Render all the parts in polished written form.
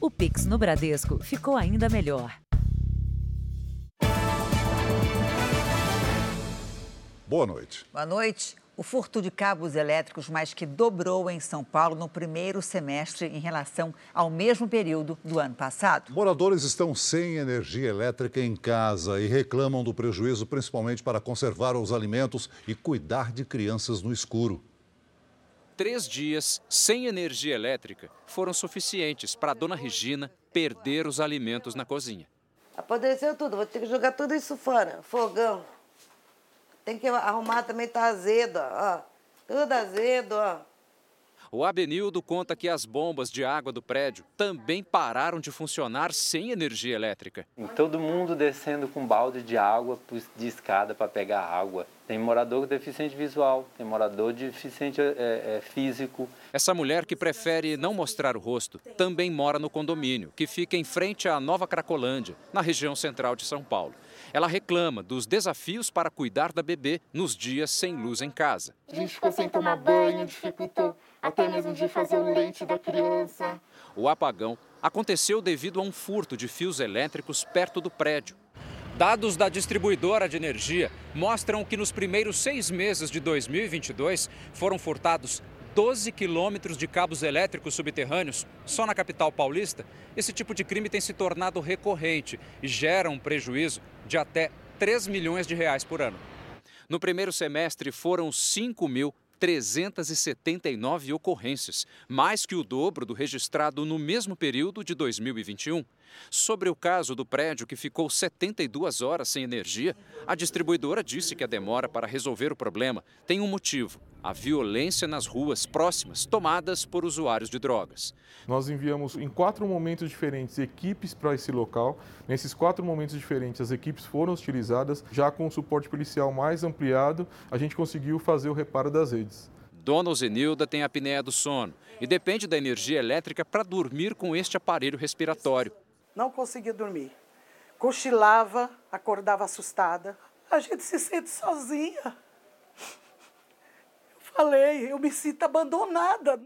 O Pix no Bradesco ficou ainda melhor. Boa noite. Boa noite. O furto de cabos elétricos mais que dobrou em São Paulo no primeiro semestre em relação ao mesmo período do ano passado. Moradores estão sem energia elétrica em casa e reclamam do prejuízo, principalmente para conservar os alimentos e cuidar de crianças no escuro. 3 dias sem energia elétrica foram suficientes para a dona Regina perder os alimentos na cozinha. Apodreceu tudo, vou ter que jogar tudo isso fora, fogão. Tem que arrumar também, tá azedo, ó. Tudo azedo, ó. O Abenildo conta que as bombas de água do prédio também pararam de funcionar sem energia elétrica. Todo mundo descendo com balde de água de escada para pegar água. Tem morador deficiente visual, tem morador deficiente físico. Essa mulher, que prefere não mostrar o rosto, também mora no condomínio, que fica em frente à Nova Cracolândia, na região central de São Paulo. Ela reclama dos desafios para cuidar da bebê nos dias sem luz em casa. A gente ficou sem tomar banho, dificultou até mesmo de fazer o leite da criança. O apagão aconteceu devido a um furto de fios elétricos perto do prédio. Dados da distribuidora de energia mostram que nos primeiros 6 meses de 2022 foram furtados 12 quilômetros de cabos elétricos subterrâneos só na capital paulista. Esse tipo de crime tem se tornado recorrente e gera um prejuízo de até R$3 milhões por ano. No primeiro semestre foram 5.379 ocorrências, mais que o dobro do registrado no mesmo período de 2021. Sobre o caso do prédio que ficou 72 horas sem energia, a distribuidora disse que a demora para resolver o problema tem um motivo: a violência nas ruas próximas, tomadas por usuários de drogas. Nós enviamos em 4 momentos diferentes equipes para esse local. Nesses 4 momentos diferentes, as equipes foram utilizadas. Já com o suporte policial mais ampliado, a gente conseguiu fazer o reparo das redes. Dona Ozenilda tem apneia do sono e depende da energia elétrica para dormir com este aparelho respiratório. Não conseguia dormir. Cochilava, acordava assustada. A gente se sente sozinha. Falei, eu me sinto abandonada.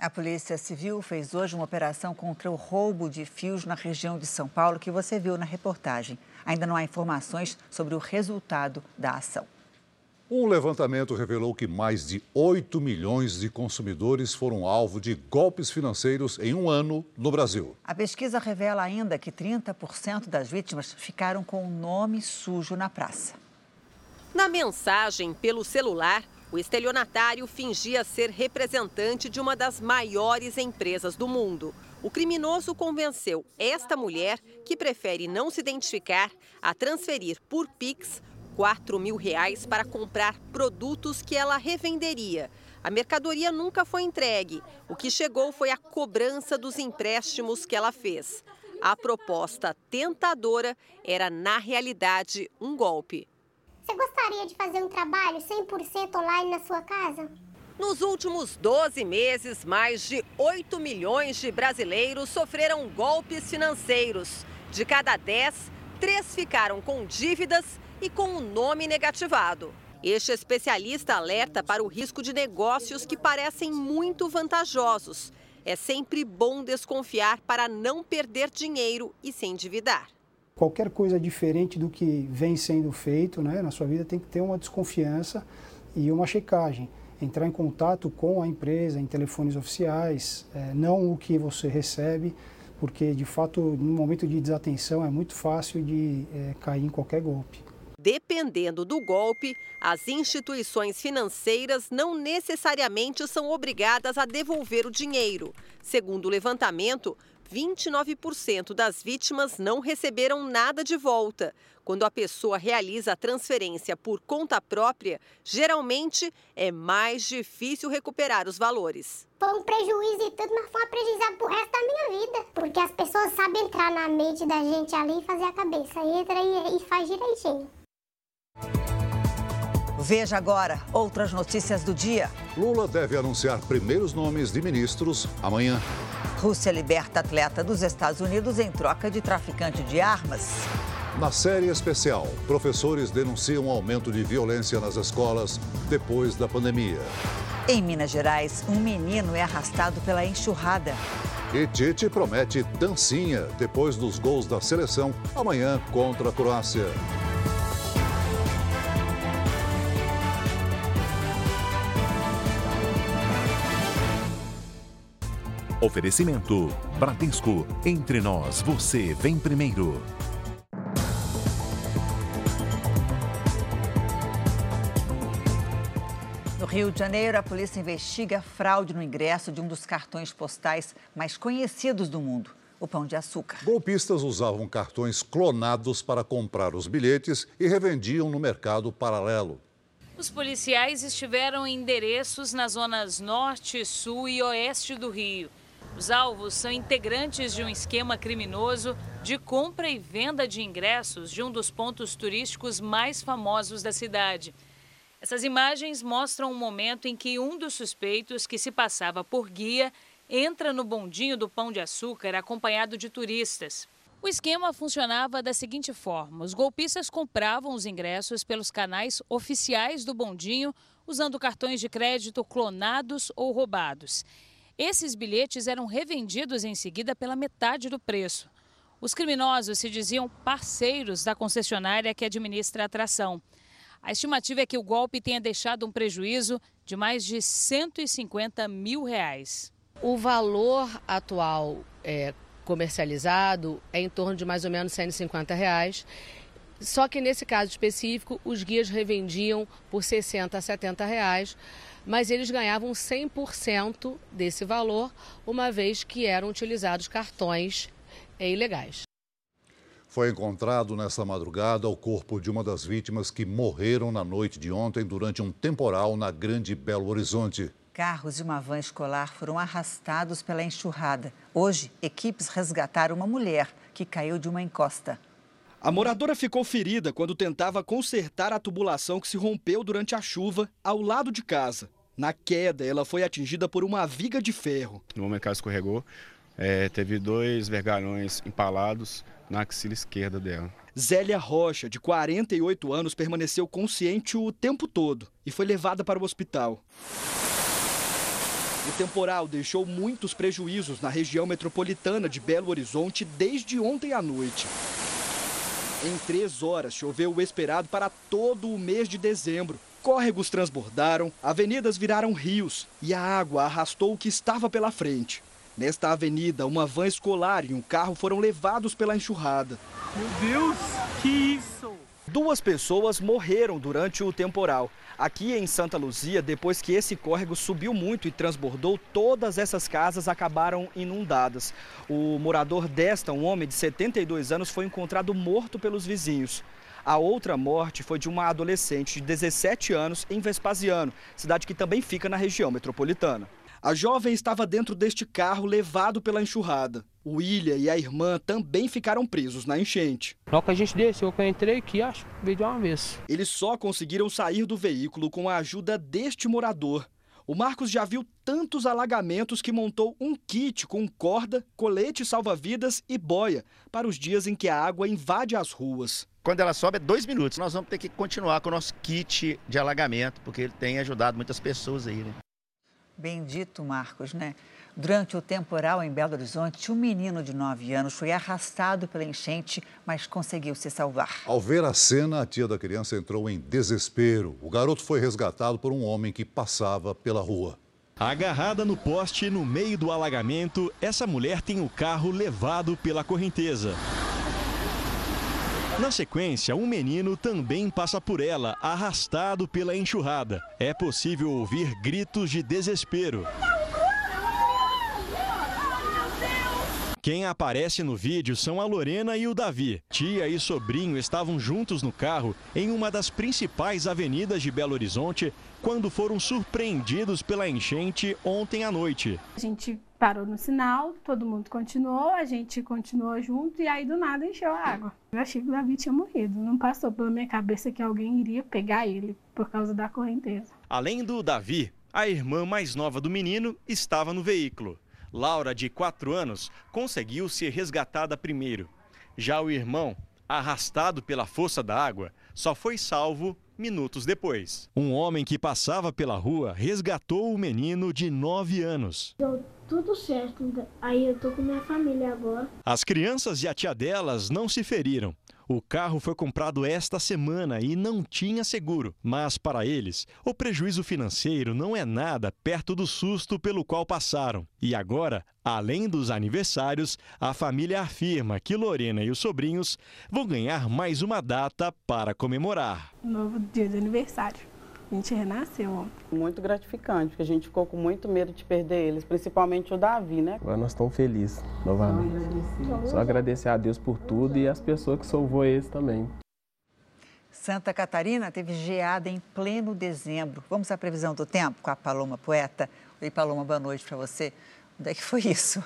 A Polícia Civil fez hoje uma operação contra o roubo de fios na região de São Paulo, que você viu na reportagem. Ainda não há informações sobre o resultado da ação. Um levantamento revelou que mais de 8 milhões de consumidores foram alvo de golpes financeiros em um ano no Brasil. A pesquisa revela ainda que 30% das vítimas ficaram com o nome sujo na praça. Na mensagem pelo celular, o estelionatário fingia ser representante de uma das maiores empresas do mundo. O criminoso convenceu esta mulher, que prefere não se identificar, a transferir por Pix R$4.000 para comprar produtos que ela revenderia. A mercadoria nunca foi entregue. O que chegou foi a cobrança dos empréstimos que ela fez. A proposta tentadora era, na realidade, um golpe. Você gostaria de fazer um trabalho 100% online na sua casa? Nos últimos 12 meses, mais de 8 milhões de brasileiros sofreram golpes financeiros. De cada 10, 3 ficaram com dívidas e com o nome negativado. Este especialista alerta para o risco de negócios que parecem muito vantajosos. É sempre bom desconfiar para não perder dinheiro e se endividar. Qualquer coisa diferente do que vem sendo feito, né, na sua vida, tem que ter uma desconfiança e uma checagem. Entrar em contato com a empresa, em telefones oficiais, não o que você recebe, porque, de fato, no momento de desatenção é muito fácil de cair em qualquer golpe. Dependendo do golpe, as instituições financeiras não necessariamente são obrigadas a devolver o dinheiro. Segundo o levantamento, 29% das vítimas não receberam nada de volta. Quando a pessoa realiza a transferência por conta própria, geralmente é mais difícil recuperar os valores. Foi um prejuízo e tudo, mas foi um aprendizado pro resto da minha vida. Porque as pessoas sabem entrar na mente da gente ali e fazer a cabeça. Entra e faz direitinho. Veja agora outras notícias do dia. Lula deve anunciar primeiros nomes de ministros amanhã. Rússia liberta atleta dos Estados Unidos em troca de traficante de armas. Na série especial, professores denunciam um aumento de violência nas escolas depois da pandemia. Em Minas Gerais, um menino é arrastado pela enxurrada. E Tite promete dancinha depois dos gols da seleção amanhã contra a Croácia. Oferecimento Bradesco. Entre nós, você vem primeiro. No Rio de Janeiro, a polícia investiga fraude no ingresso de um dos cartões postais mais conhecidos do mundo, o Pão de Açúcar. Golpistas usavam cartões clonados para comprar os bilhetes e revendiam no mercado paralelo. Os policiais estiveram em endereços nas zonas norte, sul e oeste do Rio. Os alvos são integrantes de um esquema criminoso de compra e venda de ingressos de um dos pontos turísticos mais famosos da cidade. Essas imagens mostram um momento em que um dos suspeitos, que se passava por guia, entra no bondinho do Pão de Açúcar acompanhado de turistas. O esquema funcionava da seguinte forma: os golpistas compravam os ingressos pelos canais oficiais do bondinho, usando cartões de crédito clonados ou roubados. Esses bilhetes eram revendidos em seguida pela metade do preço. Os criminosos se diziam parceiros da concessionária que administra a atração. A estimativa é que o golpe tenha deixado um prejuízo de mais de R$150 mil. O valor atual comercializado é em torno de mais ou menos R$150. Só que nesse caso específico, os guias revendiam por R$60 a R$70, mas eles ganhavam 100% desse valor, uma vez que eram utilizados cartões ilegais. Foi encontrado nesta madrugada o corpo de uma das vítimas que morreram na noite de ontem durante um temporal na Grande Belo Horizonte. Carros de uma van escolar foram arrastados pela enxurrada. Hoje, equipes resgataram uma mulher que caiu de uma encosta. A moradora ficou ferida quando tentava consertar a tubulação que se rompeu durante a chuva ao lado de casa. Na queda, ela foi atingida por uma viga de ferro. No momento que ela escorregou, teve 2 vergalhões empalados na axila esquerda dela. Zélia Rocha, de 48 anos, permaneceu consciente o tempo todo e foi levada para o hospital. O temporal deixou muitos prejuízos na região metropolitana de Belo Horizonte desde ontem à noite. Em 3 horas, choveu o esperado para todo o mês de dezembro. Córregos transbordaram, avenidas viraram rios e a água arrastou o que estava pela frente. Nesta avenida, uma van escolar e um carro foram levados pela enxurrada. Meu Deus, que isso! 2 pessoas morreram durante o temporal. Aqui em Santa Luzia, depois que esse córrego subiu muito e transbordou, todas essas casas acabaram inundadas. O morador desta, um homem de 72 anos, foi encontrado morto pelos vizinhos. A outra morte foi de uma adolescente de 17 anos em Vespasiano, cidade que também fica na região metropolitana. A jovem estava dentro deste carro levado pela enxurrada. O Ilha e a irmã também ficaram presos na enchente. Logo que a gente desceu, que eu entrei aqui, acho que veio de uma vez. Eles só conseguiram sair do veículo com a ajuda deste morador. O Marcos já viu tantos alagamentos que montou um kit com corda, colete salva-vidas e boia para os dias em que a água invade as ruas. Quando ela sobe é 2 minutos. Nós vamos ter que continuar com o nosso kit de alagamento, porque ele tem ajudado muitas pessoas aí, né? Bendito Marcos, né? Durante o temporal em Belo Horizonte, um menino de 9 anos foi arrastado pela enchente, mas conseguiu se salvar. Ao ver a cena, a tia da criança entrou em desespero. O garoto foi resgatado por um homem que passava pela rua. Agarrada no poste, no meio do alagamento, essa mulher tem o carro levado pela correnteza. Na sequência, um menino também passa por ela, arrastado pela enxurrada. É possível ouvir gritos de desespero. Quem aparece no vídeo são a Lorena e o Davi. Tia e sobrinho estavam juntos no carro em uma das principais avenidas de Belo Horizonte quando foram surpreendidos pela enchente ontem à noite. A gente parou no sinal, todo mundo continuou, a gente continuou junto e aí do nada encheu a água. Eu achei que o Davi tinha morrido, não passou pela minha cabeça que alguém iria pegar ele por causa da correnteza. Além do Davi, a irmã mais nova do menino estava no veículo. Laura, de 4 anos, conseguiu ser resgatada primeiro. Já o irmão, arrastado pela força da água, só foi salvo minutos depois. Um homem que passava pela rua resgatou o menino de 9 anos. Eu tudo certo. Aí eu tô com minha família agora. As crianças e a tia delas não se feriram. O carro foi comprado esta semana e não tinha seguro. Mas, para eles, o prejuízo financeiro não é nada perto do susto pelo qual passaram. E agora, além dos aniversários, a família afirma que Lorena e os sobrinhos vão ganhar mais uma data para comemorar. Um novo dia de aniversário. A gente renasceu. Muito gratificante, porque a gente ficou com muito medo de perder eles, principalmente o Davi, né? Agora nós estamos felizes, novamente. Só agradecer a Deus por tudo e as pessoas que salvou eles também. Santa Catarina teve geada em pleno dezembro. Vamos à previsão do tempo com a Paloma Poeta. Oi, Paloma, boa noite para você. Onde é que foi isso?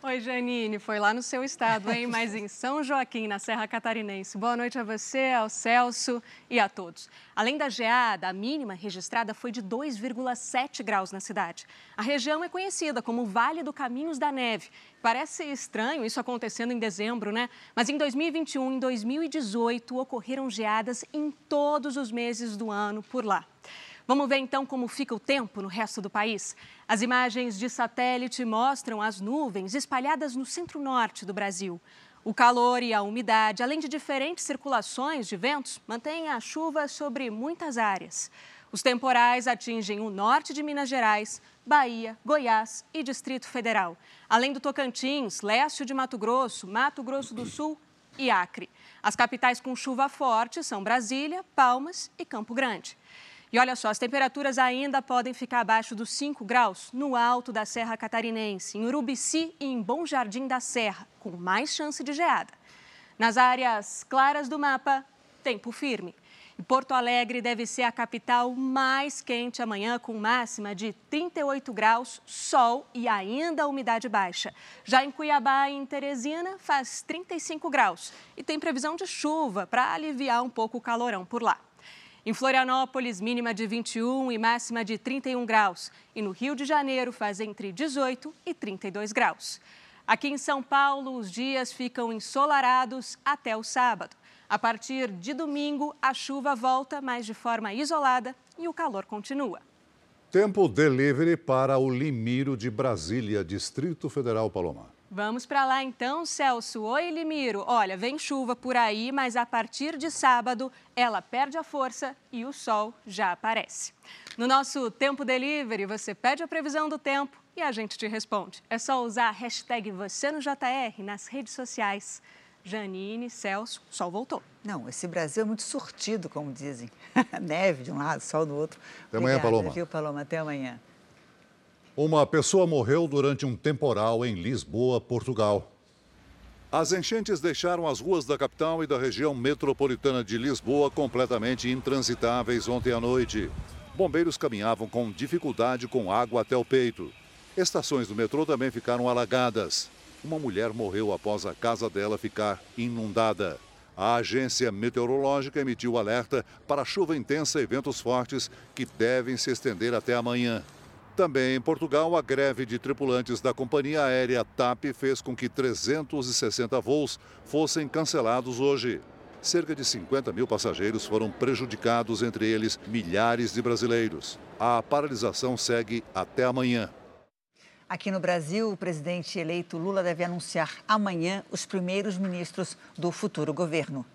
Oi, Janine, foi lá no seu estado, hein? Mas em São Joaquim, na Serra Catarinense. Boa noite a você, ao Celso e a todos. Além da geada, a mínima registrada foi de 2,7 graus na cidade. A região é conhecida como Vale do Caminhos da Neve. Parece estranho isso acontecendo em dezembro, né? Mas em 2021 e 2018 ocorreram geadas em todos os meses do ano por lá. Vamos ver então como fica o tempo no resto do país? As imagens de satélite mostram as nuvens espalhadas no centro-norte do Brasil. O calor e a umidade, além de diferentes circulações de ventos, mantêm a chuva sobre muitas áreas. Os temporais atingem o norte de Minas Gerais, Bahia, Goiás e Distrito Federal. Além do Tocantins, leste de Mato Grosso, Mato Grosso do Sul e Acre. As capitais com chuva forte são Brasília, Palmas e Campo Grande. E olha só, as temperaturas ainda podem ficar abaixo dos 5 graus no alto da Serra Catarinense, em Urubici e em Bom Jardim da Serra, com mais chance de geada. Nas áreas claras do mapa, tempo firme. E Porto Alegre deve ser a capital mais quente amanhã, com máxima de 38 graus, sol e ainda umidade baixa. Já em Cuiabá e em Teresina, faz 35 graus e tem previsão de chuva para aliviar um pouco o calorão por lá. Em Florianópolis, mínima de 21 e máxima de 31 graus. E no Rio de Janeiro, faz entre 18 e 32 graus. Aqui em São Paulo, os dias ficam ensolarados até o sábado. A partir de domingo, a chuva volta, mas de forma isolada, e o calor continua. Tempo delivery para o Limiro de Brasília, Distrito Federal, Paloma. Vamos para lá então, Celso. Oi, Limiro. Olha, vem chuva por aí, mas a partir de sábado ela perde a força e o sol já aparece. No nosso Tempo Delivery, você pede a previsão do tempo e a gente te responde. É só usar a hashtag #VocêNoJR nas redes sociais. Janine, Celso, o sol voltou. Não, esse Brasil é muito sortido, como dizem. Neve de um lado, sol do outro. Até amanhã, Paloma. Viu, Paloma? Até amanhã. Uma pessoa morreu durante um temporal em Lisboa, Portugal. As enchentes deixaram as ruas da capital e da região metropolitana de Lisboa completamente intransitáveis ontem à noite. Bombeiros caminhavam com dificuldade com água até o peito. Estações do metrô também ficaram alagadas. Uma mulher morreu após a casa dela ficar inundada. A agência meteorológica emitiu alerta para chuva intensa e ventos fortes que devem se estender até amanhã. Também em Portugal, a greve de tripulantes da companhia aérea TAP fez com que 360 voos fossem cancelados hoje. Cerca de 50 mil passageiros foram prejudicados, entre eles milhares de brasileiros. A paralisação segue até amanhã. Aqui no Brasil, o presidente eleito Lula deve anunciar amanhã os primeiros ministros do futuro governo.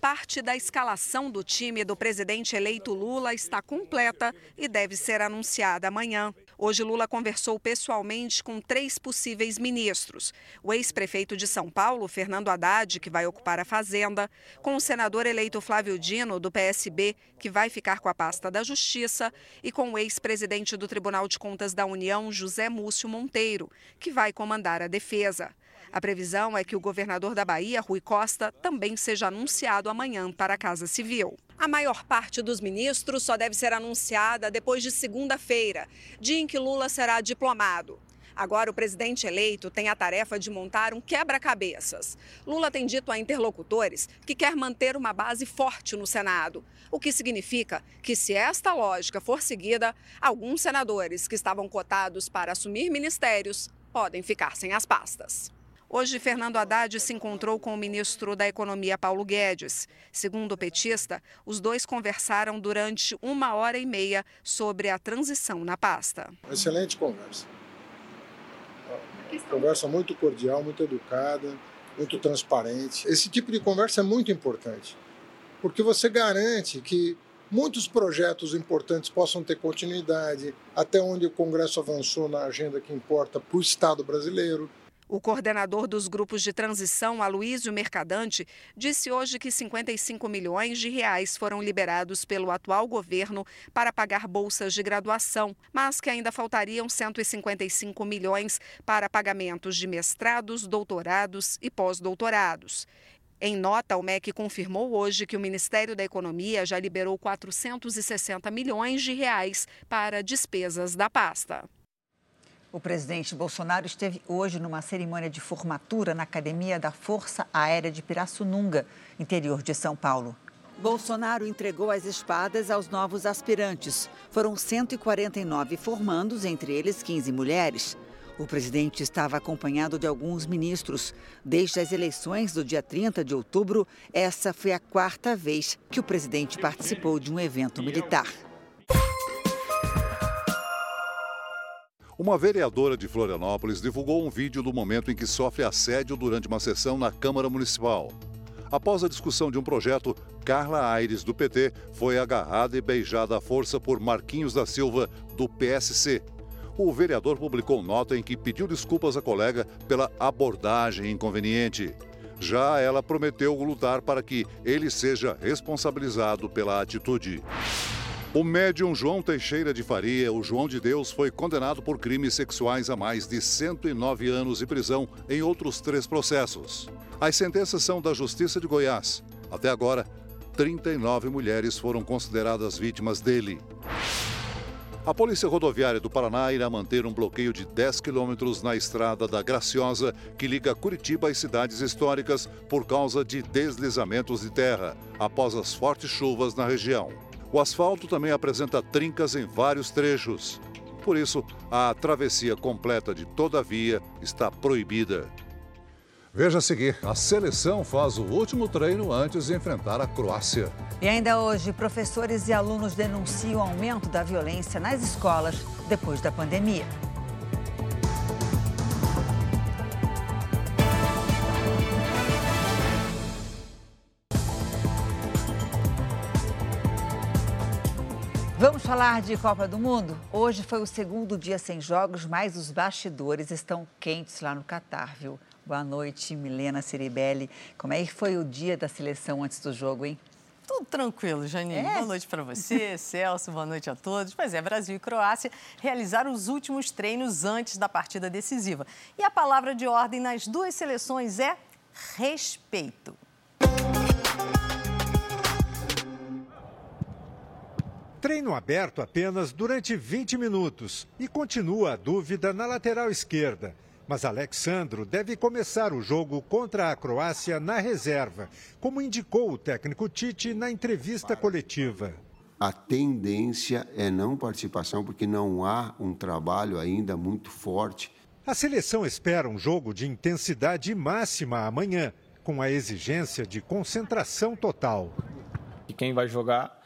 Parte da escalação do time do presidente eleito Lula está completa e deve ser anunciada amanhã. Hoje, Lula conversou pessoalmente com 3 possíveis ministros. O ex-prefeito de São Paulo, Fernando Haddad, que vai ocupar a Fazenda, com o senador eleito Flávio Dino, do PSB, que vai ficar com a pasta da Justiça, e com o ex-presidente do Tribunal de Contas da União, José Múcio Monteiro, que vai comandar a defesa. A previsão é que o governador da Bahia, Rui Costa, também seja anunciado amanhã para a Casa Civil. A maior parte dos ministros só deve ser anunciada depois de segunda-feira, dia em que Lula será diplomado. Agora, o presidente eleito tem a tarefa de montar um quebra-cabeças. Lula tem dito a interlocutores que quer manter uma base forte no Senado, o que significa que, se esta lógica for seguida, alguns senadores que estavam cotados para assumir ministérios podem ficar sem as pastas. Hoje, Fernando Haddad se encontrou com o ministro da Economia, Paulo Guedes. Segundo o petista, os dois conversaram durante 1h30 sobre a transição na pasta. Excelente conversa. questão. Conversa muito cordial, muito educada, muito transparente. Esse tipo de conversa é muito importante, porque você garante que muitos projetos importantes possam ter continuidade, até onde o Congresso avançou na agenda que importa para o Estado brasileiro. O coordenador dos grupos de transição, Aloysio Mercadante, disse hoje que 55 milhões de reais foram liberados pelo atual governo para pagar bolsas de graduação, mas que ainda faltariam 155 milhões para pagamentos de mestrados, doutorados e pós-doutorados. Em nota, o MEC confirmou hoje que o Ministério da Economia já liberou 460 milhões de reais para despesas da pasta. O presidente Bolsonaro esteve hoje numa cerimônia de formatura na Academia da Força Aérea de Pirassununga, interior de São Paulo. Bolsonaro entregou as espadas aos novos aspirantes. Foram 149 formandos, entre eles 15 mulheres. O presidente estava acompanhado de alguns ministros. Desde as eleições do dia 30 de outubro, essa foi a quarta vez que o presidente participou de um evento militar. Uma vereadora de Florianópolis divulgou um vídeo do momento em que sofre assédio durante uma sessão na Câmara Municipal. Após a discussão de um projeto, Carla Aires, do PT, foi agarrada e beijada à força por Marquinhos da Silva, do PSC. O vereador publicou nota em que pediu desculpas à colega pela abordagem inconveniente. Já ela prometeu lutar para que ele seja responsabilizado pela atitude. O médium João Teixeira de Faria, o João de Deus, foi condenado por crimes sexuais a mais de 109 anos de prisão em outros 3 processos. As sentenças são da Justiça de Goiás. Até agora, 39 mulheres foram consideradas vítimas dele. A Polícia Rodoviária do Paraná irá manter um bloqueio de 10 quilômetros na estrada da Graciosa, que liga Curitiba às cidades históricas, por causa de deslizamentos de terra, após as fortes chuvas na região. O asfalto também apresenta trincas em vários trechos. Por isso, a travessia completa de toda a via está proibida. Veja a seguir, a seleção faz o último treino antes de enfrentar a Croácia. E ainda hoje, professores e alunos denunciam o aumento da violência nas escolas depois da pandemia. Vamos falar de Copa do Mundo? Hoje foi o segundo dia sem jogos, mas os bastidores estão quentes lá no Catar, viu? Boa noite, Milena Ciribelli. Como é que foi o dia da seleção antes do jogo, hein? Tudo tranquilo, Janine. É? Boa noite para você, Celso, boa noite a todos. Pois é, Brasil e Croácia realizaram os últimos treinos antes da partida decisiva. E a palavra de ordem nas duas seleções é respeito. Treino aberto apenas durante 20 minutos e continua a dúvida na lateral esquerda. Mas Alexandro deve começar o jogo contra a Croácia na reserva, como indicou o técnico Tite na entrevista coletiva. A tendência é não participação, porque não há um trabalho ainda muito forte. A seleção espera um jogo de intensidade máxima amanhã, com a exigência de concentração total. E quem vai jogar...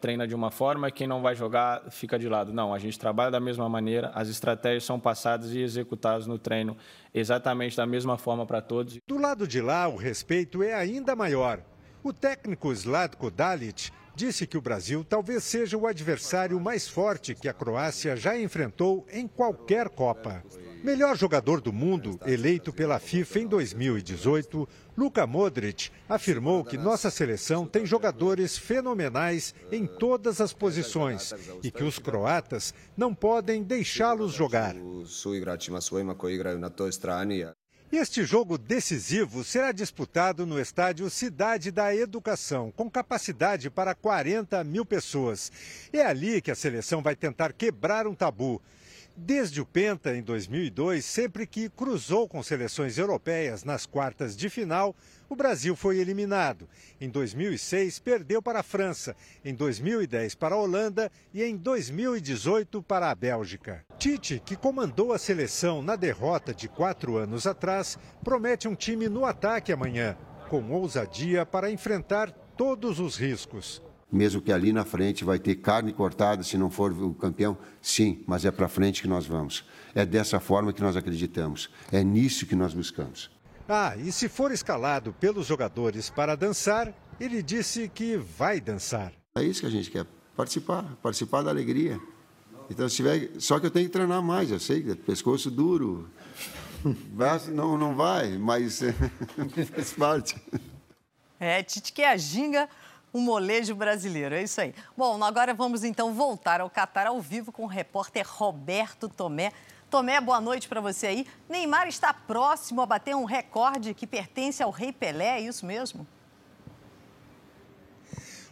treina de uma forma, quem não vai jogar fica de lado. Não, a gente trabalha da mesma maneira, as estratégias são passadas e executadas no treino exatamente da mesma forma para todos. Do lado de lá, o respeito é ainda maior. O técnico Sladko Dalić disse que o Brasil talvez seja o adversário mais forte que a Croácia já enfrentou em qualquer Copa. Melhor jogador do mundo, eleito pela FIFA em 2018, Luka Modric afirmou que nossa seleção tem jogadores fenomenais em todas as posições e que os croatas não podem deixá-los jogar. Este jogo decisivo será disputado no estádio Cidade da Educação, com capacidade para 40 mil pessoas. É ali que a seleção vai tentar quebrar um tabu. Desde o Penta, em 2002, sempre que cruzou com seleções europeias nas quartas de final, o Brasil foi eliminado. Em 2006, perdeu para a França, em 2010 para a Holanda e em 2018 para a Bélgica. Tite, que comandou a seleção na derrota de 4 anos atrás, promete um time no ataque amanhã, com ousadia para enfrentar todos os riscos. mesmo que ali na frente vai ter carne cortada, se não for o campeão, sim, mas é para frente que nós vamos. É dessa forma que nós acreditamos, é nisso que nós buscamos. Ah, e se for escalado pelos jogadores para dançar, ele disse que vai dançar. É isso que a gente quer, participar da alegria. Então, se tiver, só que eu tenho que treinar mais, eu sei, pescoço duro, braço não vai, mas faz parte. É, Tite, que é a ginga, um molejo brasileiro, é isso aí. Bom, agora vamos então voltar ao Catar ao vivo com o repórter Roberto Tomé. Tomé, boa noite para você aí. Neymar está próximo a bater um recorde que pertence ao Rei Pelé, é isso mesmo?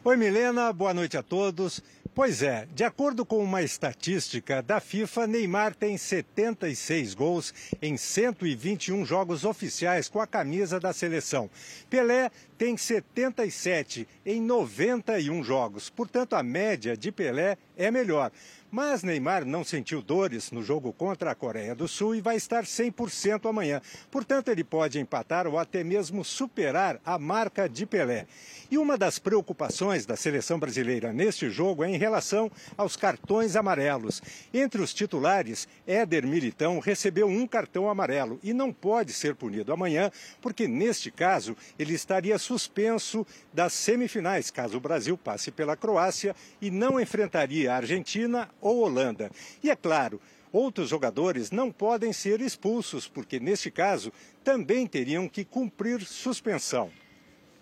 Oi, Milena, boa noite a todos. Pois é, de acordo com uma estatística da FIFA, Neymar tem 76 gols em 121 jogos oficiais com a camisa da seleção. Pelé tem 77 em 91 jogos, portanto a média de Pelé é melhor. Mas Neymar não sentiu dores no jogo contra a Coreia do Sul e vai estar 100% amanhã. Portanto, ele pode empatar ou até mesmo superar a marca de Pelé. E uma das preocupações da seleção brasileira neste jogo é em relação aos cartões amarelos. Entre os titulares, Éder Militão recebeu um cartão amarelo e não pode ser punido amanhã, porque neste caso ele estaria suspenso das semifinais, caso o Brasil passe pela Croácia e não enfrentaria a Argentina ou Holanda. E é claro, outros jogadores não podem ser expulsos, porque neste caso também teriam que cumprir suspensão.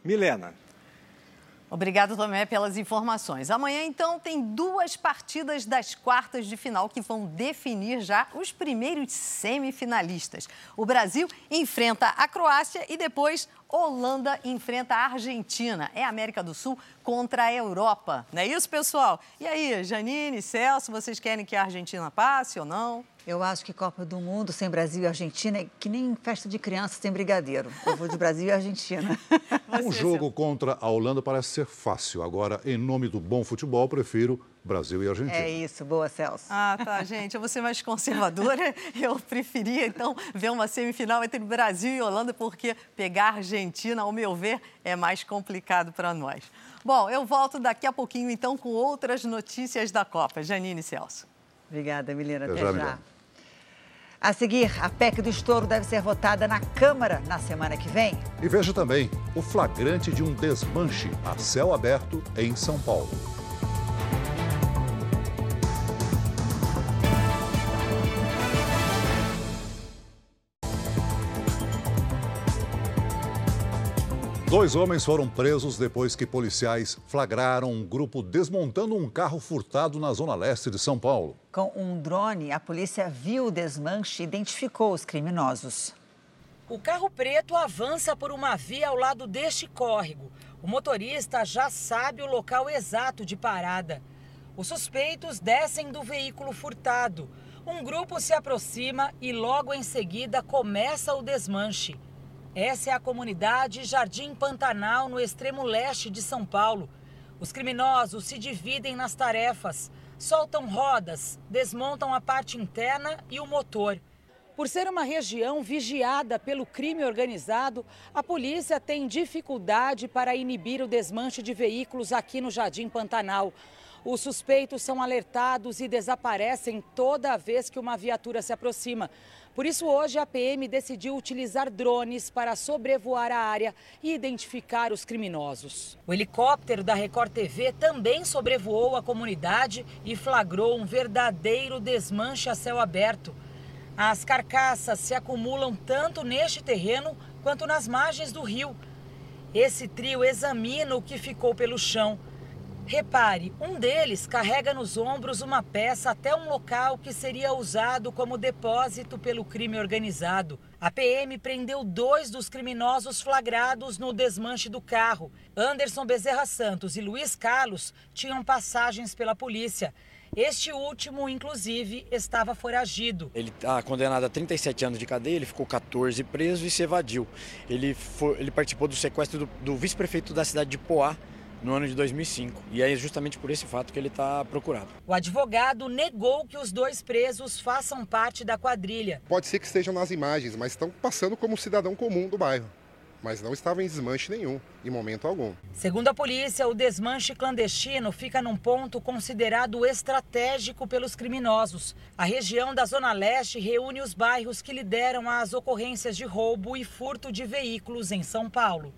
Milena. Obrigado, Tomé, pelas informações. Amanhã, então, tem duas partidas das quartas de final que vão definir já os primeiros semifinalistas. O Brasil enfrenta a Croácia e depois Holanda enfrenta a Argentina. É a América do Sul contra a Europa. Não é isso, pessoal? E aí, Janine, Celso, vocês querem que a Argentina passe ou não? Eu acho que Copa do Mundo sem Brasil e Argentina é que nem festa de criança sem brigadeiro. Eu vou de Brasil e Argentina. O jogo contra a Holanda parece ser fácil. Agora, em nome do bom futebol, prefiro Brasil e Argentina. É isso, boa, Celso. Ah, tá, gente. Eu vou ser mais conservadora. Eu preferia, então, ver uma semifinal entre Brasil e Holanda, porque pegar Argentina, ao meu ver, é mais complicado para nós. Bom, eu volto daqui a pouquinho, então, com outras notícias da Copa. Janine e Celso. Obrigada, Milena. Até já. A seguir, a PEC do estouro deve ser votada na Câmara na semana que vem. E veja também o flagrante de um desmanche a céu aberto em São Paulo. Dois homens foram presos depois que policiais flagraram um grupo desmontando um carro furtado na zona leste de São Paulo. Com um drone, a polícia viu o desmanche e identificou os criminosos. O carro preto avança por uma via ao lado deste córrego. O motorista já sabe o local exato de parada. Os suspeitos descem do veículo furtado. Um grupo se aproxima e logo em seguida começa o desmanche. Essa é a comunidade Jardim Pantanal, no extremo leste de São Paulo. Os criminosos se dividem nas tarefas, soltam rodas, desmontam a parte interna e o motor. Por ser uma região vigiada pelo crime organizado, a polícia tem dificuldade para inibir o desmanche de veículos aqui no Jardim Pantanal. Os suspeitos são alertados e desaparecem toda vez que uma viatura se aproxima. Por isso, hoje, a PM decidiu utilizar drones para sobrevoar a área e identificar os criminosos. O helicóptero da Record TV também sobrevoou a comunidade e flagrou um verdadeiro desmanche a céu aberto. As carcaças se acumulam tanto neste terreno quanto nas margens do rio. Esse trio examina o que ficou pelo chão. Repare, um deles carrega nos ombros uma peça até um local que seria usado como depósito pelo crime organizado. A PM prendeu dois dos criminosos flagrados no desmanche do carro. Anderson Bezerra Santos e Luiz Carlos tinham passagens pela polícia. Este último, inclusive, estava foragido. Ele está condenado a 37 anos de cadeia, ele ficou 14 preso e se evadiu. Ele participou do sequestro do vice-prefeito da cidade de Poá, no ano de 2005. E é justamente por esse fato que ele está procurado. O advogado negou que os dois presos façam parte da quadrilha. Pode ser que estejam nas imagens, mas estão passando como cidadão comum do bairro. mas não estava em desmanche nenhum, em momento algum. Segundo a polícia, o desmanche clandestino fica num ponto considerado estratégico pelos criminosos. A região da Zona Leste reúne os bairros que lideram as ocorrências de roubo e furto de veículos em São Paulo.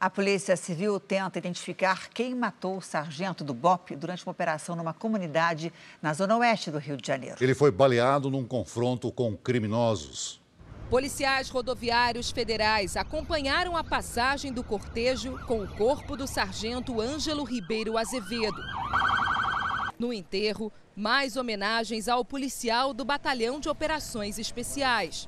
A Polícia Civil tenta identificar quem matou o sargento do BOPE durante uma operação numa comunidade na zona oeste do Rio de Janeiro. Ele foi baleado num confronto com criminosos. Policiais rodoviários federais acompanharam a passagem do cortejo com o corpo do sargento Ângelo Ribeiro Azevedo. No enterro, mais homenagens ao policial do Batalhão de Operações Especiais.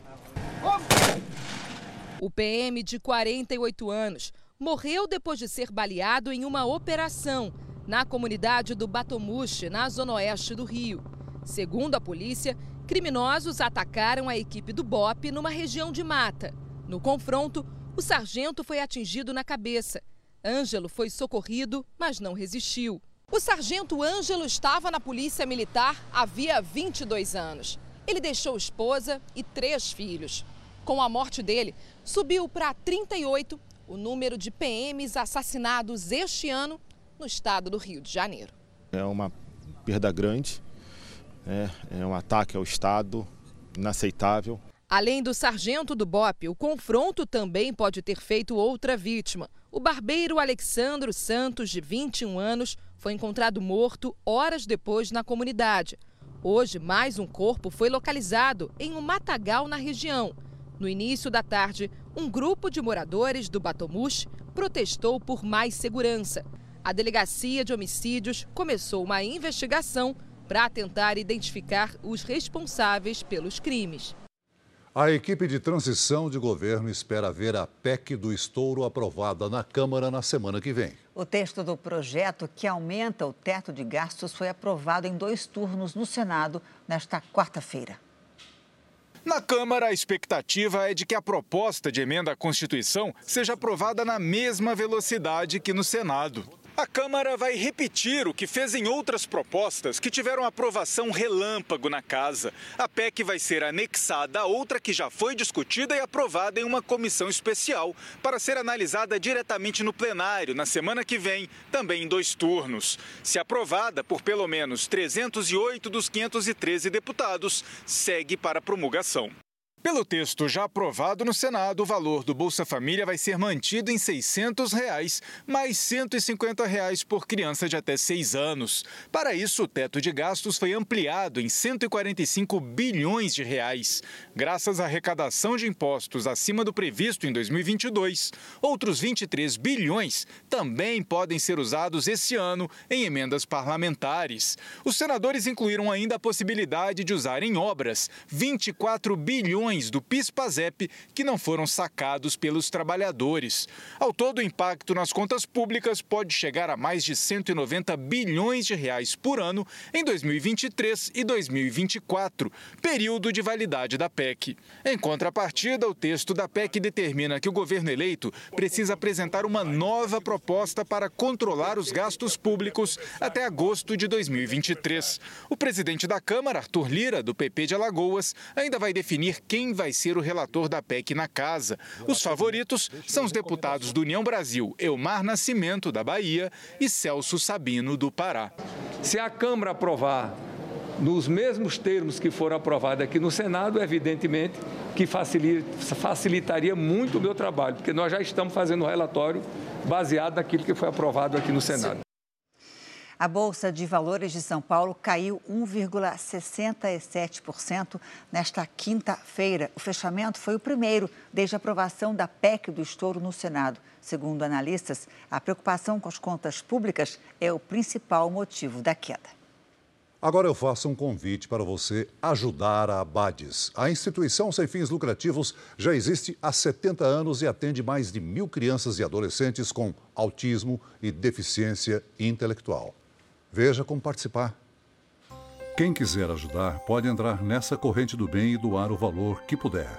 O PM de 48 anos... morreu depois de ser baleado em uma operação na comunidade do Batomuche, na zona oeste do Rio. Segundo a polícia, criminosos atacaram a equipe do BOPE numa região de mata. No confronto, o sargento foi atingido na cabeça. Ângelo foi socorrido, mas não resistiu. O sargento Ângelo estava na Polícia Militar havia 22 anos. Ele deixou esposa e 3 filhos. Com a morte dele, subiu para 38 o número de PMs assassinados este ano no estado do Rio de Janeiro. É uma perda grande, é um ataque ao Estado inaceitável. Além do sargento do BOPE, o confronto também pode ter feito outra vítima. O barbeiro Alexandro Santos, de 21 anos, foi encontrado morto horas depois na comunidade. Hoje, mais um corpo foi localizado em um matagal na região. No início da tarde, um grupo de moradores do Batomuche protestou por mais segurança. A Delegacia de Homicídios começou uma investigação para tentar identificar os responsáveis pelos crimes. A equipe de transição de governo espera ver a PEC do estouro aprovada na Câmara na semana que vem. O texto do projeto que aumenta o teto de gastos foi aprovado em 2 turnos no Senado nesta quarta-feira. Na Câmara, a expectativa é de que a proposta de emenda à Constituição seja aprovada na mesma velocidade que no Senado. A Câmara vai repetir o que fez em outras propostas que tiveram aprovação relâmpago na casa. A PEC vai ser anexada a outra que já foi discutida e aprovada em uma comissão especial para ser analisada diretamente no plenário na semana que vem, também em 2 turnos. Se aprovada por pelo menos 308 dos 513 deputados, segue para promulgação. Pelo texto já aprovado no Senado, o valor do Bolsa Família vai ser mantido em R$ 600, mais R$ 150 por criança de até 6 anos. Para isso, o teto de gastos foi ampliado em R$ 145 bilhões de reais. Graças à arrecadação de impostos acima do previsto em 2022, outros 23 bilhões também podem ser usados esse ano em emendas parlamentares. Os senadores incluíram ainda a possibilidade de usar em obras 24 bilhões do PIS/PASEP que não foram sacados pelos trabalhadores. Ao todo, o impacto nas contas públicas pode chegar a mais de 190 bilhões de reais por ano em 2023 e 2024, período de validade da PEC. Em contrapartida, o texto da PEC determina que o governo eleito precisa apresentar uma nova proposta para controlar os gastos públicos até agosto de 2023. O presidente da Câmara, Arthur Lira, do PP de Alagoas, ainda vai definir quem vai ser o relator da PEC na casa. Os favoritos são os deputados do União Brasil, Elmar Nascimento, da Bahia, e Celso Sabino, do Pará. Se a Câmara aprovar nos mesmos termos que foram aprovados aqui no Senado, evidentemente que facilitaria muito o meu trabalho, porque nós já estamos fazendo um relatório baseado naquilo que foi aprovado aqui no Senado. A Bolsa de Valores de São Paulo caiu 1,67% nesta quinta-feira. O fechamento foi o primeiro desde a aprovação da PEC do estouro no Senado. Segundo analistas, a preocupação com as contas públicas é o principal motivo da queda. Agora eu faço um convite para você ajudar a Abades. A instituição sem fins lucrativos já existe há 70 anos e atende mais de 1.000 crianças e adolescentes com autismo e deficiência intelectual. Veja como participar. Quem quiser ajudar pode entrar nessa corrente do bem e doar o valor que puder.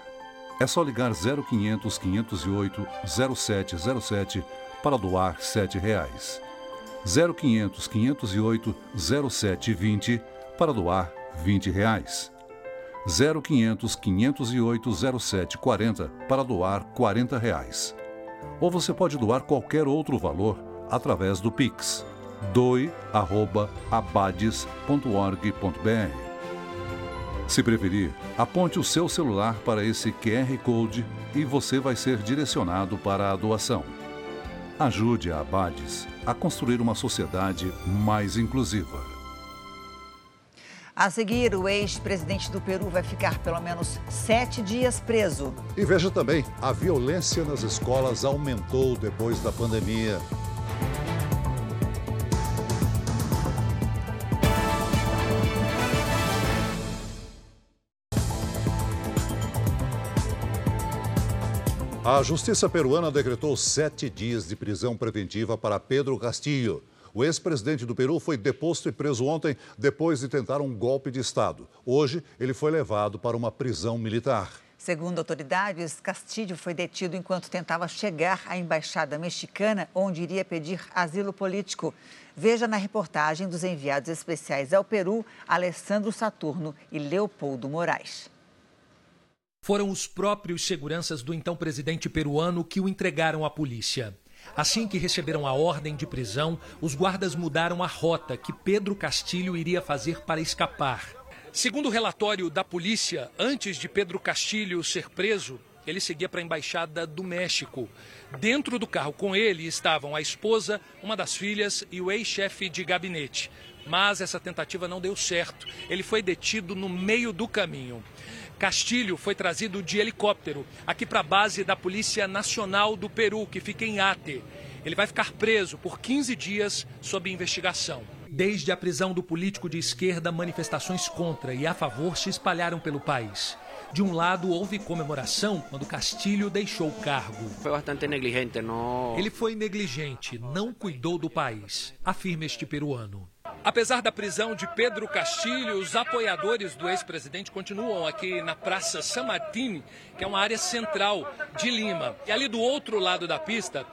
É só ligar 0500 508 0707 para doar R$ 7,00. 0500 508 0720 para doar R$ 20,00. 0500 508 0740 para doar R$40. Ou você pode doar qualquer outro valor através do Pix, doi@abades.org.br. Se preferir, aponte o seu celular para esse QR Code e você vai ser direcionado para a doação. Ajude a Abades a construir uma sociedade mais inclusiva. A seguir, o ex-presidente do Peru vai ficar pelo menos 7 dias preso. E veja também, a violência nas escolas aumentou depois da pandemia. A justiça peruana decretou 7 dias de prisão preventiva para Pedro Castillo. O ex-presidente do Peru foi deposto e preso ontem depois de tentar um golpe de Estado. Hoje, ele foi levado para uma prisão militar. Segundo autoridades, Castillo foi detido enquanto tentava chegar à embaixada mexicana, onde iria pedir asilo político. Veja na reportagem dos enviados especiais ao Peru, Alessandro Saturno e Leopoldo Moraes. Foram os próprios seguranças do então presidente peruano que o entregaram à polícia. Assim que receberam a ordem de prisão, os guardas mudaram a rota que Pedro Castillo iria fazer para escapar. Segundo o relatório da polícia, antes de Pedro Castillo ser preso, ele seguia para a Embaixada do México. Dentro do carro com ele estavam a esposa, uma das filhas e o ex-chefe de gabinete. Mas essa tentativa não deu certo. Ele foi detido no meio do caminho. Castillo foi trazido de helicóptero aqui para a base da Polícia Nacional do Peru, que fica em Ate. Ele vai ficar preso por 15 dias sob investigação. Desde a prisão do político de esquerda, manifestações contra e a favor se espalharam pelo país. De um lado, houve comemoração quando Castillo deixou o cargo. Foi bastante negligente, não? Ele foi negligente, não cuidou do país, afirma este peruano. Apesar da prisão de Pedro Castillo, os apoiadores do ex-presidente continuam aqui na Praça San Martín, que é uma área central de Lima. E ali do outro lado da pista,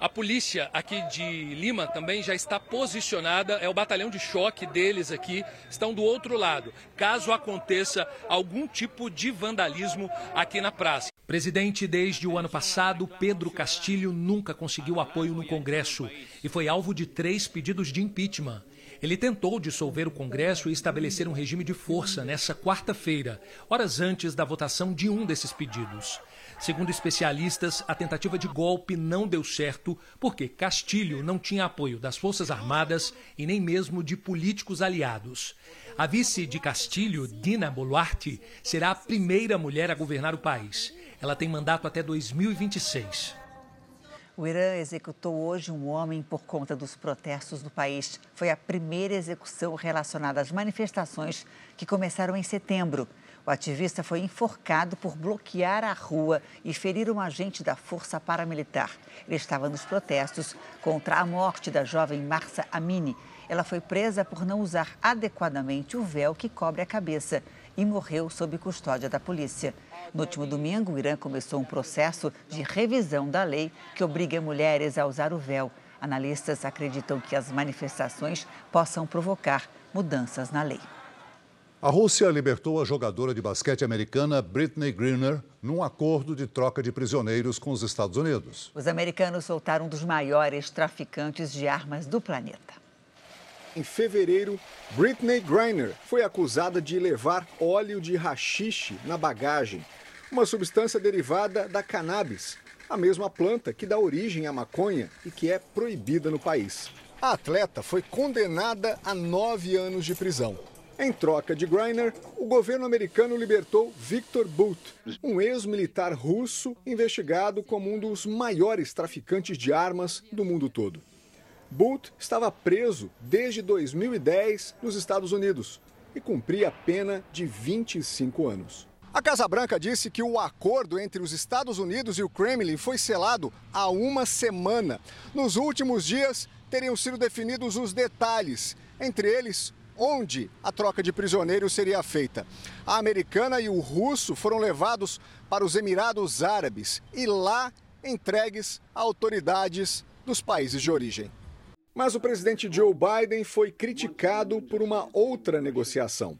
a polícia aqui de Lima também já está posicionada, é o batalhão de choque deles aqui, estão do outro lado, caso aconteça algum tipo de vandalismo aqui na praça. Presidente desde o ano passado, Pedro Castillo nunca conseguiu apoio no Congresso e foi alvo de 3 pedidos de impeachment. Ele tentou dissolver o Congresso e estabelecer um regime de força nessa quarta-feira, horas antes da votação de um desses pedidos. Segundo especialistas, a tentativa de golpe não deu certo porque Castillo não tinha apoio das Forças Armadas e nem mesmo de políticos aliados. A vice de Castillo, Dina Boluarte, será a primeira mulher a governar o país. Ela tem mandato até 2026. O Irã executou hoje um homem por conta dos protestos do país. Foi a primeira execução relacionada às manifestações que começaram em setembro. O ativista foi enforcado por bloquear a rua e ferir um agente da força paramilitar. Ele estava nos protestos contra a morte da jovem Mahsa Amini. Ela foi presa por não usar adequadamente o véu que cobre a cabeça e morreu sob custódia da polícia. No último domingo, o Irã começou um processo de revisão da lei que obriga mulheres a usar o véu. Analistas acreditam que as manifestações possam provocar mudanças na lei. A Rússia libertou a jogadora de basquete americana Britney Griner num acordo de troca de prisioneiros com os Estados Unidos. Os americanos soltaram um dos maiores traficantes de armas do planeta. Em fevereiro, Britney Griner foi acusada de levar óleo de haxixe na bagagem, uma substância derivada da cannabis, a mesma planta que dá origem à maconha e que é proibida no país. A atleta foi condenada a 9 anos de prisão. Em troca de Griner, o governo americano libertou Viktor Bout, um ex-militar russo investigado como um dos maiores traficantes de armas do mundo todo. Bout estava preso desde 2010 nos Estados Unidos e cumpria a pena de 25 anos. A Casa Branca disse que o acordo entre os Estados Unidos e o Kremlin foi selado há uma semana. Nos últimos dias, teriam sido definidos os detalhes, entre eles onde a troca de prisioneiros seria feita. A americana e o russo foram levados para os Emirados Árabes e lá entregues a autoridades dos países de origem. Mas o presidente Joe Biden foi criticado por uma outra negociação.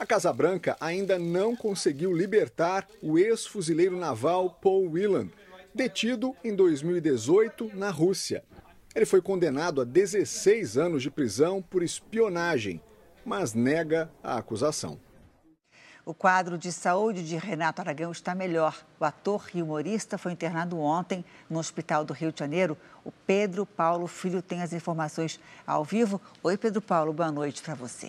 A Casa Branca ainda não conseguiu libertar o ex-fuzileiro naval Paul Whelan, detido em 2018 na Rússia. Ele foi condenado a 16 anos de prisão por espionagem, mas nega a acusação. O quadro de saúde de Renato Aragão está melhor. O ator e humorista foi internado ontem no Hospital do Rio de Janeiro. O Pedro Paulo Filho tem as informações ao vivo. Oi, Pedro Paulo, boa noite para você.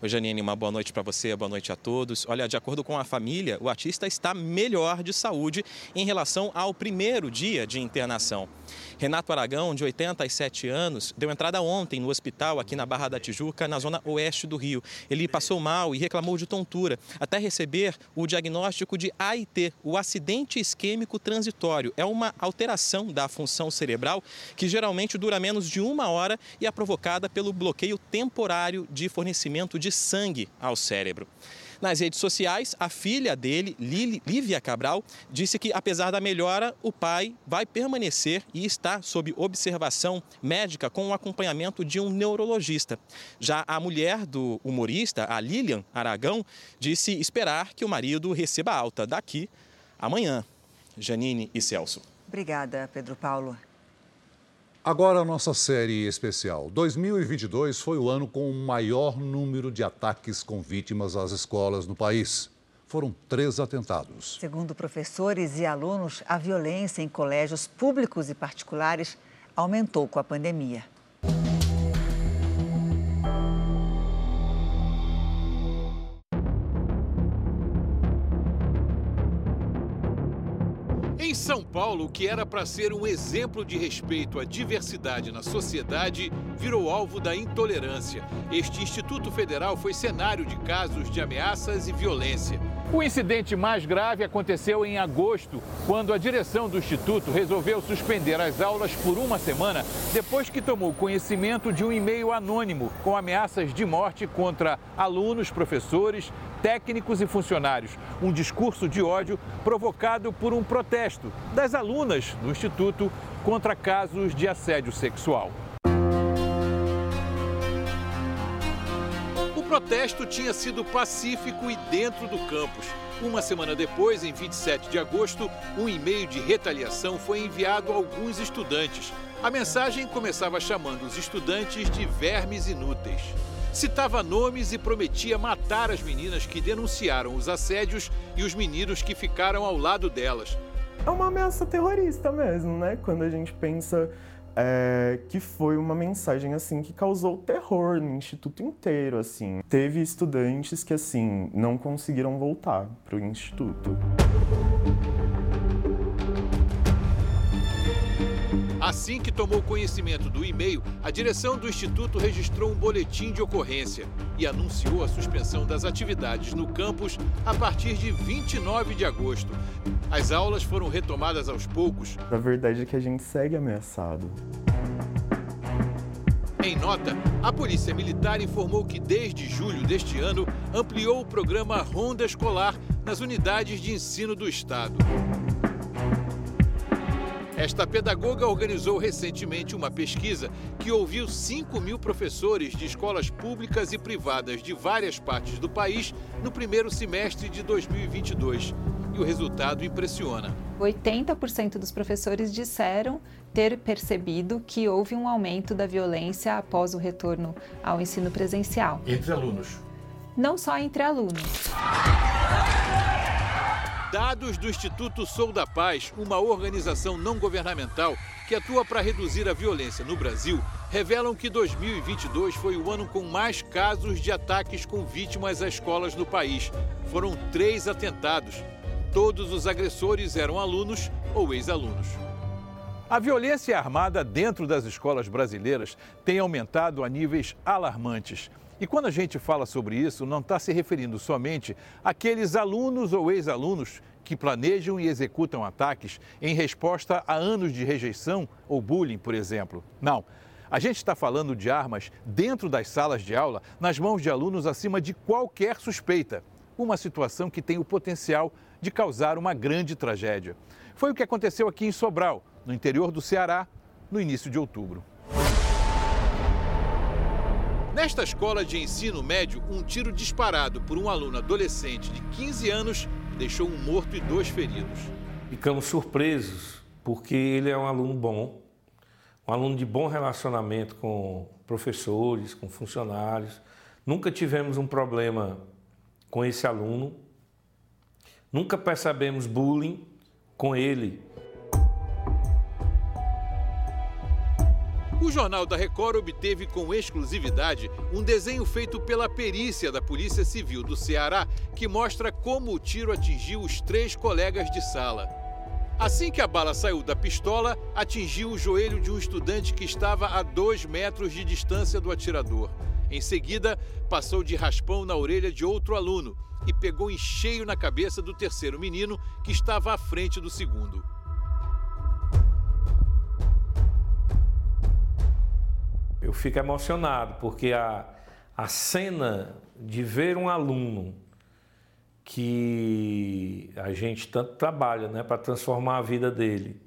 Oi, Janine, uma boa noite para você, boa noite a todos. Olha, de acordo com a família, o artista está melhor de saúde em relação ao primeiro dia de internação. Renato Aragão, de 87 anos, deu entrada ontem no hospital aqui na Barra da Tijuca, na zona oeste do Rio. Ele passou mal e reclamou de tontura, até receber o diagnóstico de AIT, o acidente isquêmico transitório. É uma alteração da função cerebral que geralmente dura menos de uma hora e é provocada pelo bloqueio temporário de fornecimento de sangue ao cérebro. Nas redes sociais, a filha dele, Lívia Cabral, disse que, apesar da melhora, o pai vai permanecer e está sob observação médica com o acompanhamento de um neurologista. Já a mulher do humorista, a Lilian Aragão, disse esperar que o marido receba alta daqui amanhã. Janine e Celso. Obrigada, Pedro Paulo. Agora a nossa série especial. 2022 foi o ano com o maior número de ataques com vítimas às escolas no país. Foram 3 atentados. Segundo professores e alunos, a violência em colégios públicos e particulares aumentou com a pandemia. Em São Paulo, o que era para ser um exemplo de respeito à diversidade na sociedade, virou alvo da intolerância. Este Instituto Federal foi cenário de casos de ameaças e violência. O incidente mais grave aconteceu em agosto, quando a direção do Instituto resolveu suspender as aulas por uma semana, depois que tomou conhecimento de um e-mail anônimo com ameaças de morte contra alunos, professores, técnicos e funcionários. Um discurso de ódio provocado por um protesto das alunas do Instituto contra casos de assédio sexual. O protesto tinha sido pacífico e dentro do campus. Uma semana depois, em 27 de agosto, um e-mail de retaliação foi enviado a alguns estudantes. A mensagem começava chamando os estudantes de vermes inúteis. Citava nomes e prometia matar as meninas que denunciaram os assédios e os meninos que ficaram ao lado delas. É uma ameaça terrorista mesmo, né? Quando a gente pensa que foi uma mensagem assim que causou terror no instituto inteiro, assim. Teve estudantes que assim não conseguiram voltar para o instituto. Assim que tomou conhecimento do e-mail, a direção do Instituto registrou um boletim de ocorrência e anunciou a suspensão das atividades no campus a partir de 29 de agosto. As aulas foram retomadas aos poucos. A verdade é que a gente segue ameaçado. Em nota, a Polícia Militar informou que desde julho deste ano ampliou o programa Ronda Escolar nas unidades de ensino do estado. Esta pedagoga organizou recentemente uma pesquisa que ouviu 5.000 professores de escolas públicas e privadas de várias partes do país no primeiro semestre de 2022. E o resultado impressiona. 80% dos professores disseram ter percebido que houve um aumento da violência após o retorno ao ensino presencial. Entre alunos? Não só entre alunos. Dados do Instituto Sou da Paz, uma organização não governamental que atua para reduzir a violência no Brasil, revelam que 2022 foi o ano com mais casos de ataques com vítimas a escolas no país. Foram 3 atentados. Todos os agressores eram alunos ou ex-alunos. A violência armada dentro das escolas brasileiras tem aumentado a níveis alarmantes. E quando a gente fala sobre isso, não está se referindo somente àqueles alunos ou ex-alunos que planejam e executam ataques em resposta a anos de rejeição ou bullying, por exemplo. Não. A gente está falando de armas dentro das salas de aula, nas mãos de alunos acima de qualquer suspeita. Uma situação que tem o potencial de causar uma grande tragédia. Foi o que aconteceu aqui em Sobral, no interior do Ceará, no início de outubro. Nesta escola de ensino médio, um tiro disparado por um aluno adolescente de 15 anos deixou um morto e 2 feridos. Ficamos surpresos, porque ele é um aluno bom, um aluno de bom relacionamento com professores, com funcionários. Nunca tivemos um problema com esse aluno, nunca percebemos bullying com ele. O Jornal da Record obteve com exclusividade um desenho feito pela perícia da Polícia Civil do Ceará, que mostra como o tiro atingiu os 3 colegas de sala. Assim que a bala saiu da pistola, atingiu o joelho de um estudante que estava a 2 metros de distância do atirador. Em seguida, passou de raspão na orelha de outro aluno e pegou em cheio na cabeça do terceiro menino, que estava à frente do segundo. Eu fico emocionado, porque a cena de ver um aluno que a gente tanto trabalha, né, para transformar a vida dele,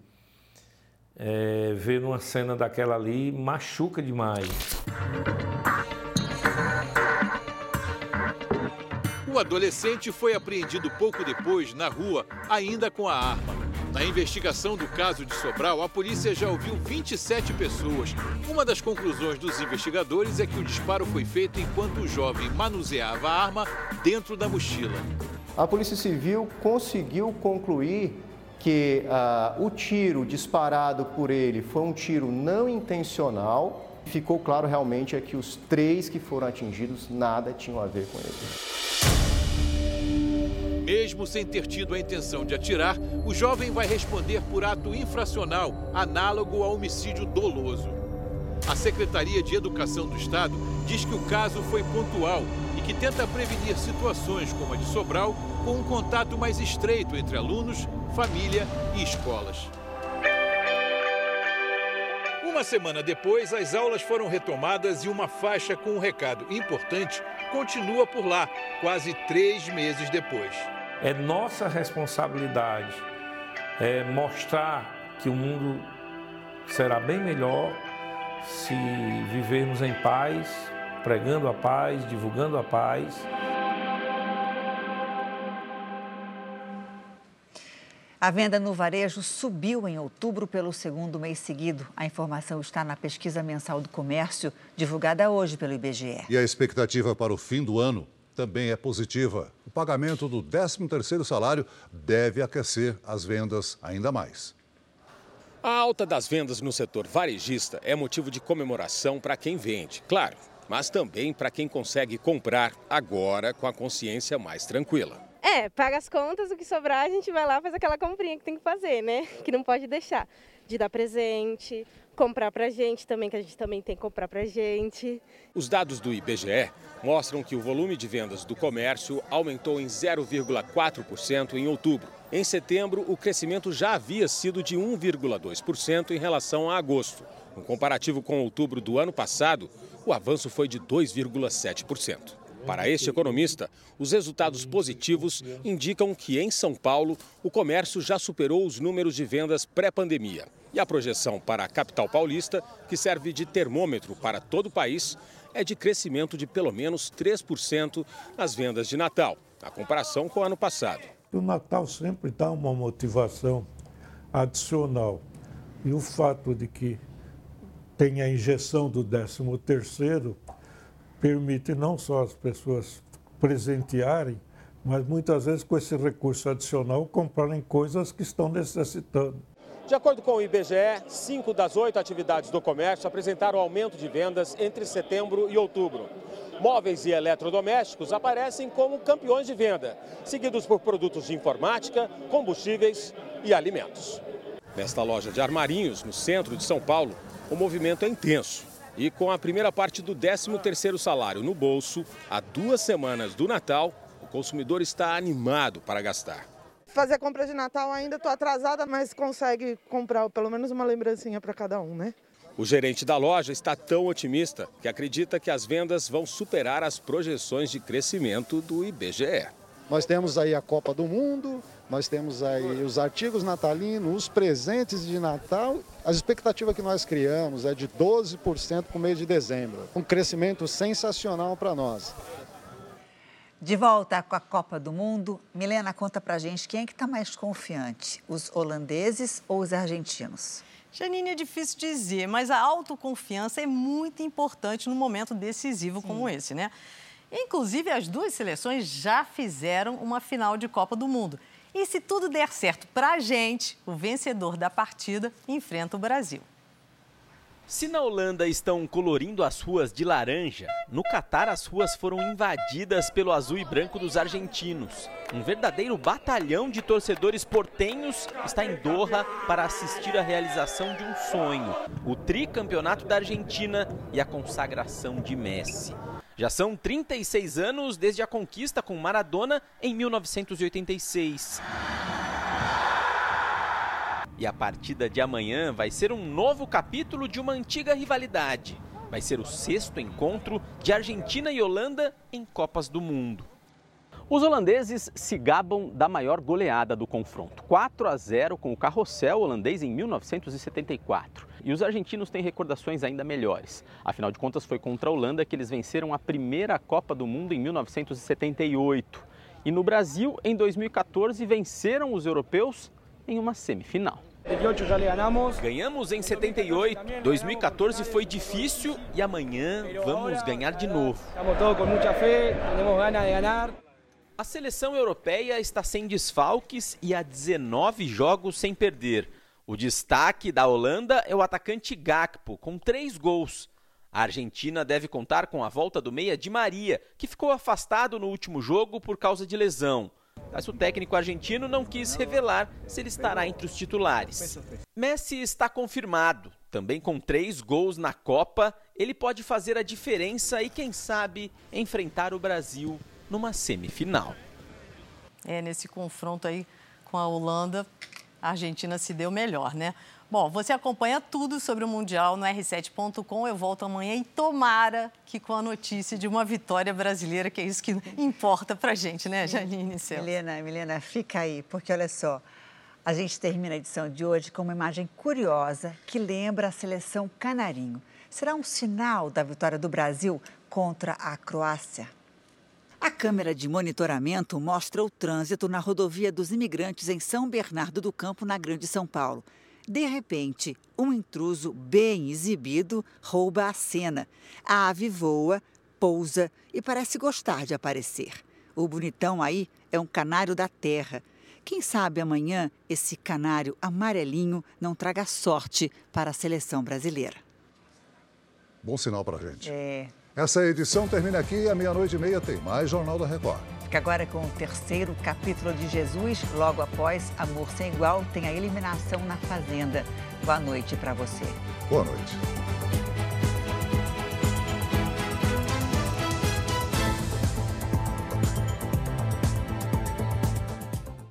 ver uma cena daquela ali machuca demais. O adolescente foi apreendido pouco depois na rua, ainda com a arma. Na investigação do caso de Sobral, a polícia já ouviu 27 pessoas. Uma das conclusões dos investigadores é que o disparo foi feito enquanto o jovem manuseava a arma dentro da mochila. A Polícia Civil conseguiu concluir que o tiro disparado por ele foi um tiro não intencional. Ficou claro realmente que os 3 que foram atingidos nada tinham a ver com ele. Mesmo sem ter tido a intenção de atirar, o jovem vai responder por ato infracional, análogo ao homicídio doloso. A Secretaria de Educação do Estado diz que o caso foi pontual e que tenta prevenir situações como a de Sobral com um contato mais estreito entre alunos, família e escolas. Uma semana depois, as aulas foram retomadas e uma faixa com um recado importante continua por lá, quase 3 meses depois. É nossa responsabilidade mostrar que o mundo será bem melhor se vivermos em paz, pregando a paz, divulgando a paz. A venda no varejo subiu em outubro pelo segundo mês seguido. A informação está na pesquisa mensal do comércio, divulgada hoje pelo IBGE. E a expectativa para o fim do ano também é positiva. O pagamento do 13º salário deve aquecer as vendas ainda mais. A alta das vendas no setor varejista é motivo de comemoração para quem vende, claro, mas também para quem consegue comprar agora com a consciência mais tranquila. Paga as contas, o que sobrar a gente vai lá e faz aquela comprinha que tem que fazer, né? Que não pode deixar de dar presente, comprar pra gente também, que a gente também tem que comprar pra gente. Os dados do IBGE mostram que o volume de vendas do comércio aumentou em 0,4% em outubro. Em setembro, o crescimento já havia sido de 1,2% em relação a agosto. No comparativo com outubro do ano passado, o avanço foi de 2,7%. Para este economista, os resultados positivos indicam que, em São Paulo, o comércio já superou os números de vendas pré-pandemia. E a projeção para a capital paulista, que serve de termômetro para todo o país, é de crescimento de pelo menos 3% nas vendas de Natal, na comparação com o ano passado. O Natal sempre dá uma motivação adicional. E o fato de que tem a injeção do 13º... permite não só as pessoas presentearem, mas muitas vezes com esse recurso adicional comprarem coisas que estão necessitando. De acordo com o IBGE, 5 das 8 atividades do comércio apresentaram aumento de vendas entre setembro e outubro. Móveis e eletrodomésticos aparecem como campeões de venda, seguidos por produtos de informática, combustíveis e alimentos. Nesta loja de armarinhos, no centro de São Paulo, o movimento é intenso. E com a primeira parte do 13º salário no bolso, há 2 semanas do Natal, o consumidor está animado para gastar. Fazer a compra de Natal ainda estou atrasada, mas consegue comprar pelo menos uma lembrancinha para cada um, né? O gerente da loja está tão otimista que acredita que as vendas vão superar as projeções de crescimento do IBGE. Nós temos aí a Copa do Mundo, nós temos aí os artigos natalinos, os presentes de Natal. A expectativa que nós criamos é de 12% para o mês de dezembro. Um crescimento sensacional para nós. De volta com a Copa do Mundo, Milena, conta pra gente quem é que está mais confiante, os holandeses ou os argentinos? Janine, é difícil dizer, mas a autoconfiança é muito importante num momento decisivo como esse, né? Inclusive, as duas seleções já fizeram uma final de Copa do Mundo. E se tudo der certo pra gente, o vencedor da partida enfrenta o Brasil. Se na Holanda estão colorindo as ruas de laranja, no Catar as ruas foram invadidas pelo azul e branco dos argentinos. Um verdadeiro batalhão de torcedores portenhos está em Doha para assistir à realização de um sonho, o tricampeonato da Argentina e a consagração de Messi. Já são 36 anos desde a conquista com Maradona em 1986. E a partida de amanhã vai ser um novo capítulo de uma antiga rivalidade. Vai ser o 6º encontro de Argentina e Holanda em Copas do Mundo. Os holandeses se gabam da maior goleada do confronto, 4-0 com o carrossel holandês em 1974. E os argentinos têm recordações ainda melhores. Afinal de contas, foi contra a Holanda que eles venceram a primeira Copa do Mundo em 1978. E no Brasil, em 2014, venceram os europeus em uma semifinal. Ganhamos em 78, 2014 foi difícil e amanhã vamos ganhar de novo. Estamos todos com muita fé, temos ganas de ganhar. A seleção europeia está sem desfalques e há 19 jogos sem perder. O destaque da Holanda é o atacante Gakpo, com 3 gols. A Argentina deve contar com a volta do meia Di María, que ficou afastado no último jogo por causa de lesão. Mas o técnico argentino não quis revelar se ele estará entre os titulares. Messi está confirmado. Também com 3 gols na Copa, ele pode fazer a diferença e, quem sabe, enfrentar o Brasil numa semifinal. É, nesse confronto aí com a Holanda, a Argentina se deu melhor, né? Bom, você acompanha tudo sobre o Mundial no r7.com. Eu volto amanhã e tomara que com a notícia de uma vitória brasileira, que é isso que importa pra gente, né, Janine? Milena, fica aí, porque olha só, a gente termina a edição de hoje com uma imagem curiosa que lembra a seleção canarinho. Será um sinal da vitória do Brasil contra a Croácia? A câmera de monitoramento mostra o trânsito na Rodovia dos Imigrantes em São Bernardo do Campo, na Grande São Paulo. De repente, um intruso bem exibido rouba a cena. A ave voa, pousa e parece gostar de aparecer. O bonitão aí é um canário da terra. Quem sabe amanhã esse canário amarelinho não traga sorte para a seleção brasileira. Bom sinal pra gente. É. Essa edição termina aqui, à 00:30 tem mais Jornal da Record. Fica agora com o 3º capítulo de Jesus, logo após Amor Sem Igual, tem a Eliminação na Fazenda. Boa noite para você. Boa noite.